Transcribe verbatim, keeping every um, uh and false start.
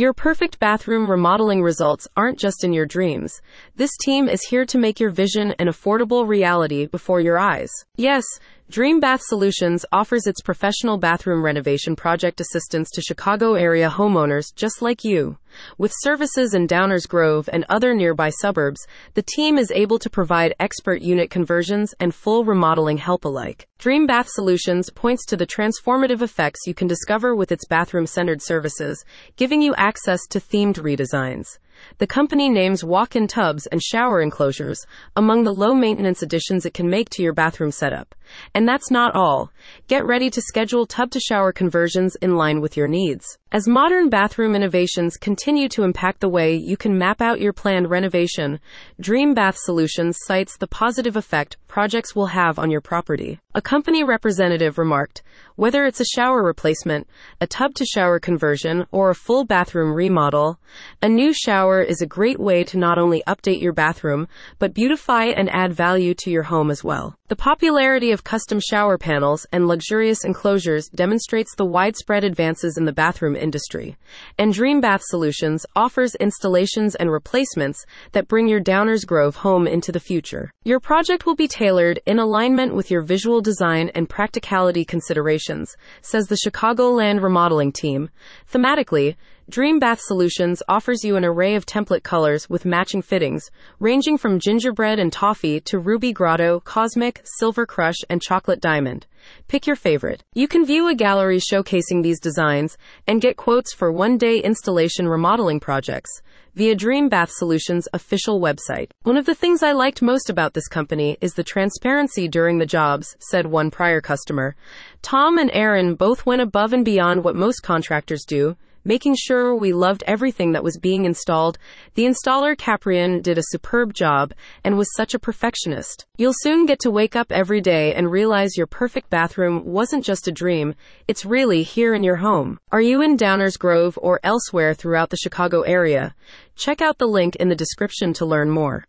Your perfect bathroom remodeling results aren't just in your dreams. This team is here to make your vision an affordable reality before your eyes. Yes, Dream Bath Solutions offers its professional bathroom renovation project assistance to Chicago area homeowners just like you. With services in Downers Grove and other nearby suburbs, the team is able to provide expert unit conversions and full remodeling help alike. Dream Bath Solutions points to the transformative effects you can discover with its bathroom-centered services, giving you access access to themed redesigns. The company names walk-in tubs and shower enclosures among the low-maintenance additions it can make to your bathroom setup. And that's not all. Get ready to schedule tub-to-shower conversions in line with your needs. As modern bathroom innovations continue to impact the way you can map out your planned renovation, Dream Bath Solutions cites the positive effect projects will have on your property. A company representative remarked, "Whether it's a shower replacement, a tub-to-shower conversion, or a full bathroom remodel, a new shower is a great way to not only update your bathroom, but beautify and add value to your home as well." The popularity of custom shower panels and luxurious enclosures demonstrates the widespread advances in the bathroom industry, and Dream Bath Solutions offers installations and replacements that bring your Downers Grove home into the future. Your project will be tailored in alignment with your visual design and practicality considerations, says the Chicagoland Remodeling team. Thematically, Dream Bath Solutions offers you an array of template colors with matching fittings, ranging from gingerbread and toffee to ruby grotto, cosmic, silver crush, and chocolate diamond. Pick your favorite. You can view a gallery showcasing these designs and get quotes for one-day installation remodeling projects via Dream Bath Solutions' official website. "One of the things I liked most about this company is the transparency during the jobs," said one prior customer. "Tom and Aaron both went above and beyond what most contractors do, making sure we loved everything that was being installed. The installer Caprian did a superb job and was such a perfectionist." You'll soon get to wake up every day and realize your perfect bathroom wasn't just a dream, it's really here in your home. Are you in Downers Grove or elsewhere throughout the Chicago area? Check out the link in the description to learn more.